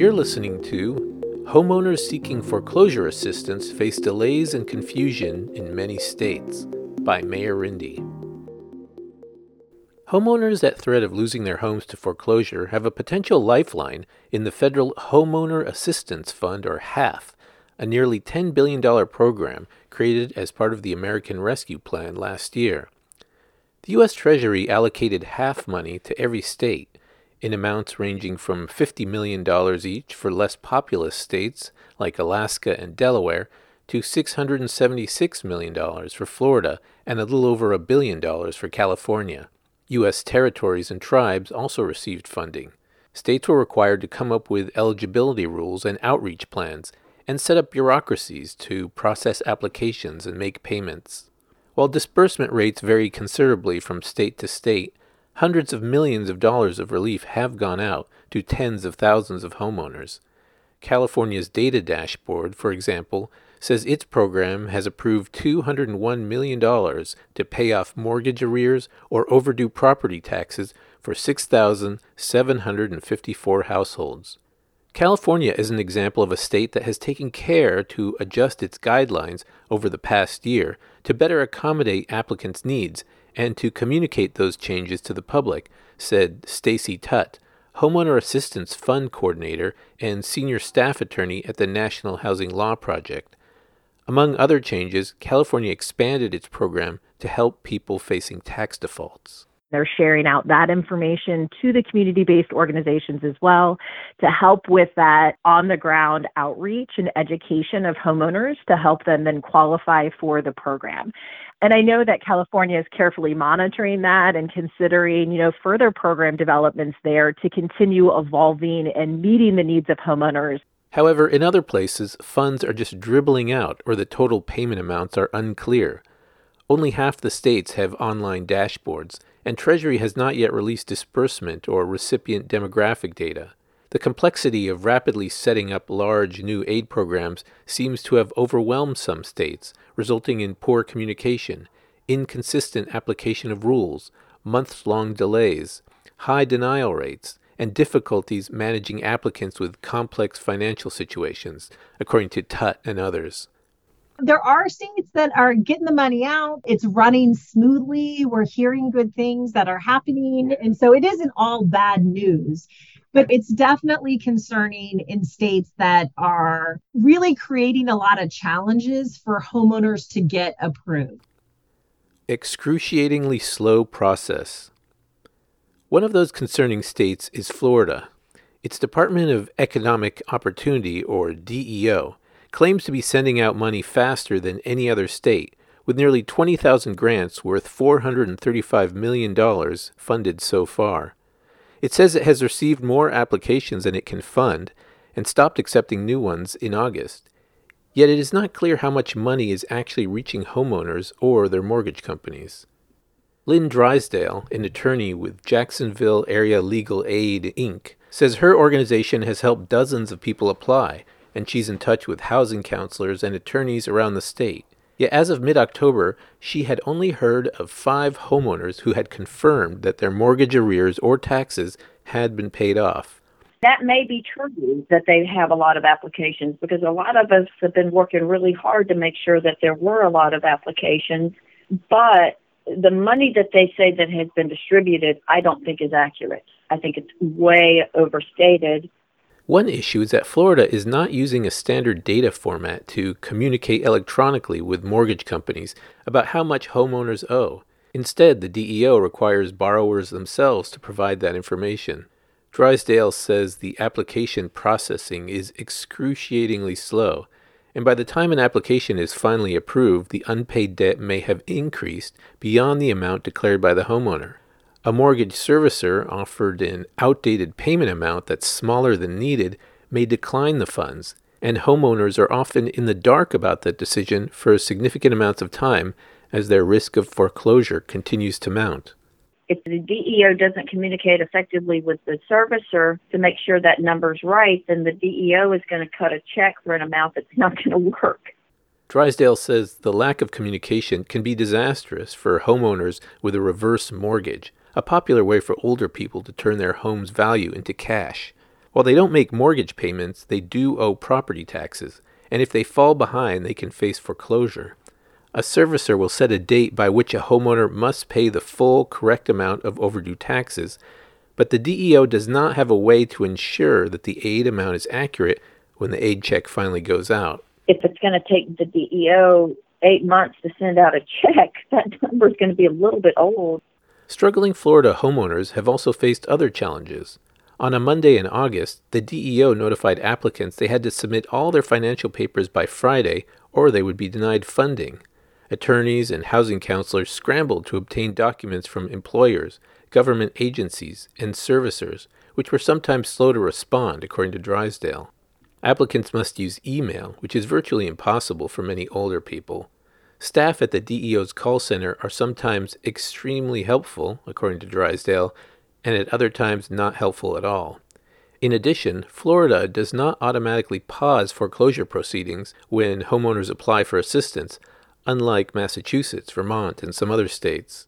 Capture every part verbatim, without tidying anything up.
You're listening to Homeowners Seeking Foreclosure Assistance Face Delays and Confusion in Many States by Meir Rinde. Homeowners at threat of losing their homes to foreclosure have a potential lifeline in the Federal Homeowner Assistance Fund, or H A F, a nearly ten billion dollars program created as part of the American Rescue Plan last year. The U S Treasury allocated H A F money to every state, in amounts ranging from fifty million dollars each for less populous states like Alaska and Delaware to six hundred seventy-six million dollars for Florida and a little over a billion dollars for California. U S territories and tribes also received funding. States were required to come up with eligibility rules and outreach plans and set up bureaucracies to process applications and make payments. While disbursement rates vary considerably from state to state, hundreds of millions of dollars of relief have gone out to tens of thousands of homeowners. California's data dashboard, for example, says its program has approved two hundred one million dollars to pay off mortgage arrears or overdue property taxes for six thousand seven hundred fifty-four households. California is an example of a state that has taken care to adjust its guidelines over the past year to better accommodate applicants' needs and to communicate those changes to the public, said Stacy Tut, Homeowner Assistance Fund Coordinator and Senior Staff Attorney at the National Housing Law Project. Among other changes, California expanded its program to help people facing tax defaults. They're sharing out that information to the community-based organizations as well to help with that on-the-ground outreach and education of homeowners to help them then qualify for the program. And I know that California is carefully monitoring that and considering, you know, further program developments there to continue evolving and meeting the needs of homeowners. However, in other places, funds are just dribbling out or the total payment amounts are unclear. Only half the states have online dashboards, and Treasury has not yet released disbursement or recipient demographic data. The complexity of rapidly setting up large new aid programs seems to have overwhelmed some states, resulting in poor communication, inconsistent application of rules, months-long delays, high denial rates, and difficulties managing applicants with complex financial situations, according to Tut and others. There are states that are getting the money out. It's running smoothly. We're hearing good things that are happening. And so it isn't all bad news, but it's definitely concerning in states that are really creating a lot of challenges for homeowners to get approved. Excruciatingly slow process. One of those concerning states is Florida. Its Department of Economic Opportunity, or D E O, claims to be sending out money faster than any other state, with nearly twenty thousand grants worth four hundred thirty-five million dollars funded so far. It says it has received more applications than it can fund and stopped accepting new ones in August. Yet it is not clear how much money is actually reaching homeowners or their mortgage companies. Lynn Drysdale, an attorney with Jacksonville Area Legal Aid, Incorporated, says her organization has helped dozens of people apply, and she's in touch with housing counselors and attorneys around the state. Yet as of mid-October, she had only heard of five homeowners who had confirmed that their mortgage arrears or taxes had been paid off. That may be true that they have a lot of applications, because a lot of us have been working really hard to make sure that there were a lot of applications, but the money that they say that has been distributed, I don't think is accurate. I think it's way overstated. One issue is that Florida is not using a standard data format to communicate electronically with mortgage companies about how much homeowners owe. Instead, the D E O requires borrowers themselves to provide that information. Drysdale says the application processing is excruciatingly slow, and by the time an application is finally approved, the unpaid debt may have increased beyond the amount declared by the homeowner. A mortgage servicer offered an outdated payment amount that's smaller than needed may decline the funds, and homeowners are often in the dark about that decision for significant amounts of time as their risk of foreclosure continues to mount. If the D E O doesn't communicate effectively with the servicer to make sure that number's right, then the D E O is going to cut a check for an amount that's not going to work. Drysdale says the lack of communication can be disastrous for homeowners with a reverse mortgage, a popular way for older people to turn their home's value into cash. While they don't make mortgage payments, they do owe property taxes, and if they fall behind, they can face foreclosure. A servicer will set a date by which a homeowner must pay the full correct amount of overdue taxes, but the D E O does not have a way to ensure that the aid amount is accurate when the aid check finally goes out. If it's going to take the D E O eight months to send out a check, that number is going to be a little bit old. Struggling Florida homeowners have also faced other challenges. On a Monday in August, the D E O notified applicants they had to submit all their financial papers by Friday or they would be denied funding. Attorneys and housing counselors scrambled to obtain documents from employers, government agencies, and servicers, which were sometimes slow to respond, according to Drysdale. Applicants must use email, which is virtually impossible for many older people. Staff at the D E O's call center are sometimes extremely helpful, according to Drysdale, and at other times not helpful at all. In addition, Florida does not automatically pause foreclosure proceedings when homeowners apply for assistance, unlike Massachusetts, Vermont, and some other states.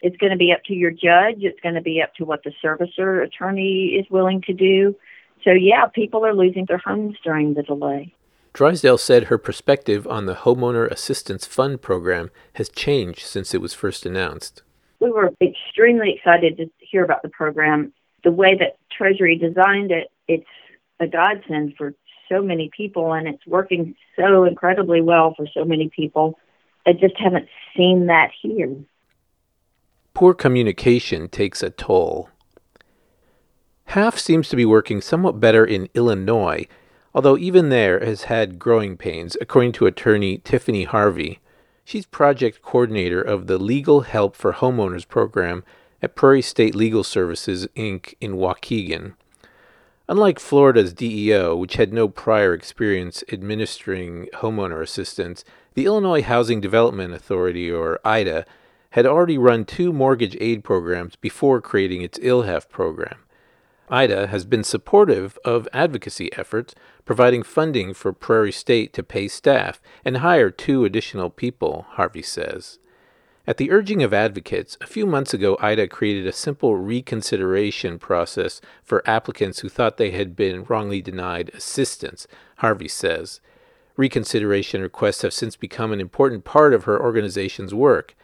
It's going to be up to your judge. It's going to be up to what the servicer attorney is willing to do. So, yeah, people are losing their homes during the delay. Drysdale said her perspective on the Homeowner Assistance Fund program has changed since it was first announced. We were extremely excited to hear about the program. The way that Treasury designed it, it's a godsend for so many people, and it's working so incredibly well for so many people. I just haven't seen that here. Poor communication takes a toll. Half seems to be working somewhat better in Illinois, although even there has had growing pains, according to attorney Tiffany Harvey. She's project coordinator of the Legal Help for Homeowners program at Prairie State Legal Services, Incorporated in Waukegan. Unlike Florida's D E O, which had no prior experience administering homeowner assistance, the Illinois Housing Development Authority, or I D A, had already run two mortgage aid programs before creating its ILHEF program. I D A has been supportive of advocacy efforts, providing funding for Prairie State to pay staff and hire two additional people, Harvey says. At the urging of advocates, a few months ago, I D A created a simple reconsideration process for applicants who thought they had been wrongly denied assistance, Harvey says. Reconsideration requests have since become an important part of her organization's work.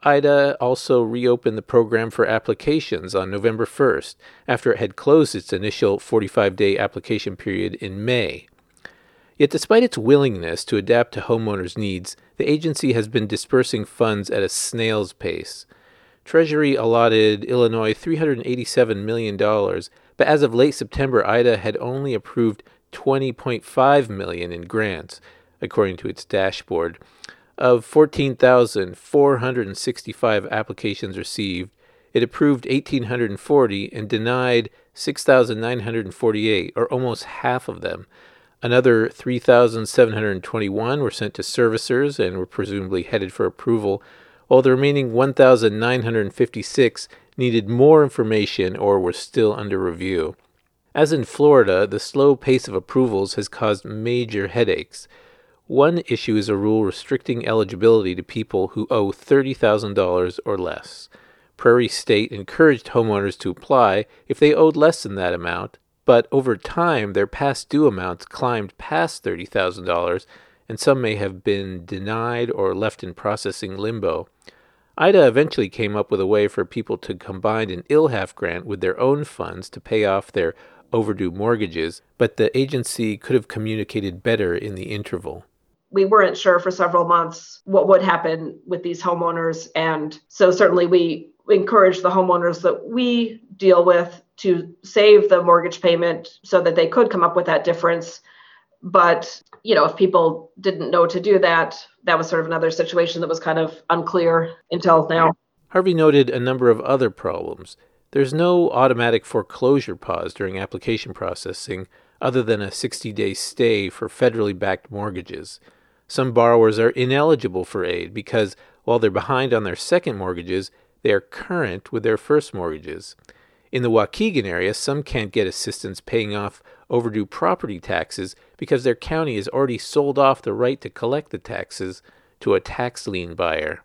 I D A also reopened the program for applications on November first, after it had closed its initial forty-five day application period in May. Yet despite its willingness to adapt to homeowners' needs, the agency has been dispersing funds at a snail's pace. Treasury allotted Illinois three hundred eighty-seven million dollars, but as of late September, I D A had only approved twenty point five million dollars in grants, according to its dashboard. Of fourteen thousand four hundred sixty-five applications received, it approved one thousand eight hundred forty and denied six thousand nine hundred forty-eight, or almost half of them. Another three thousand seven hundred twenty-one were sent to servicers and were presumably headed for approval, while the remaining one thousand nine hundred fifty-six needed more information or were still under review. As in Florida, the slow pace of approvals has caused major headaches. One issue is a rule restricting eligibility to people who owe thirty thousand dollars or less. Prairie State encouraged homeowners to apply if they owed less than that amount, but over time their past due amounts climbed past thirty thousand dollars, and some may have been denied or left in processing limbo. I D A eventually came up with a way for people to combine an ILHEF grant with their own funds to pay off their overdue mortgages, but the agency could have communicated better in the interval. We weren't sure for several months what would happen with these homeowners. And so certainly we encourage the homeowners that we deal with to save the mortgage payment so that they could come up with that difference. But, you know, if people didn't know to do that, that was sort of another situation that was kind of unclear until now. Harvey noted a number of other problems. There's no automatic foreclosure pause during application processing other than a sixty day stay for federally backed mortgages. Some borrowers are ineligible for aid because, while they're behind on their second mortgages, they are current with their first mortgages. In the Waukegan area, some can't get assistance paying off overdue property taxes because their county has already sold off the right to collect the taxes to a tax lien buyer.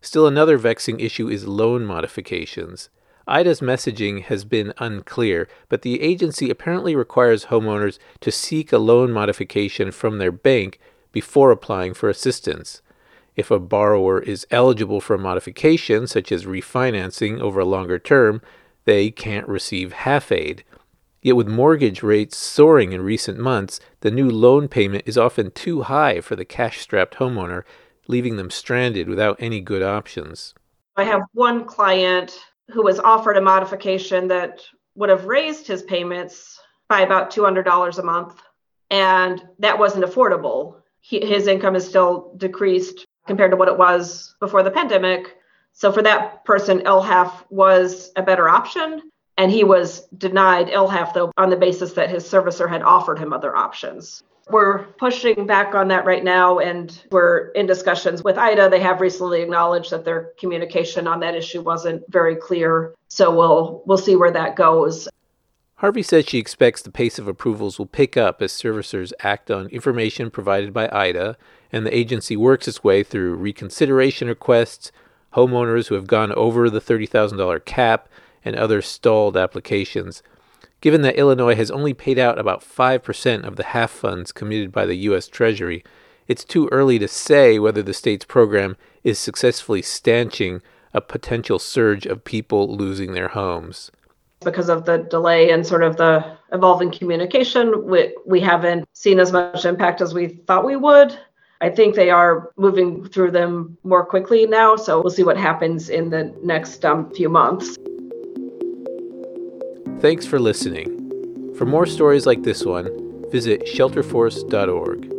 Still another vexing issue is loan modifications. I D A's messaging has been unclear, but the agency apparently requires homeowners to seek a loan modification from their bank before applying for assistance. If a borrower is eligible for a modification, such as refinancing over a longer term, they can't receive half-aid. Yet with mortgage rates soaring in recent months, the new loan payment is often too high for the cash-strapped homeowner, leaving them stranded without any good options. I have one client who was offered a modification that would have raised his payments by about two hundred dollars a month, and that wasn't affordable. He, his income is still decreased compared to what it was before the pandemic. So for that person, L H A F was a better option, and he was denied L H A F, though, on the basis that his servicer had offered him other options. We're pushing back on that right now, and we're in discussions with I D A. They have recently acknowledged that their communication on that issue wasn't very clear, so we'll we'll see where that goes. Harvey says she expects the pace of approvals will pick up as servicers act on information provided by I D A, and the agency works its way through reconsideration requests, homeowners who have gone over the thirty thousand dollars cap, and other stalled applications. Given that Illinois has only paid out about five percent of the half funds committed by the U S Treasury, it's too early to say whether the state's program is successfully stanching a potential surge of people losing their homes. Because of the delay and sort of the evolving communication, we, we haven't seen as much impact as we thought we would. I think they are moving through them more quickly now, so we'll see what happens in the next um, few months. Thanks for listening. For more stories like this one, visit shelterforce dot org.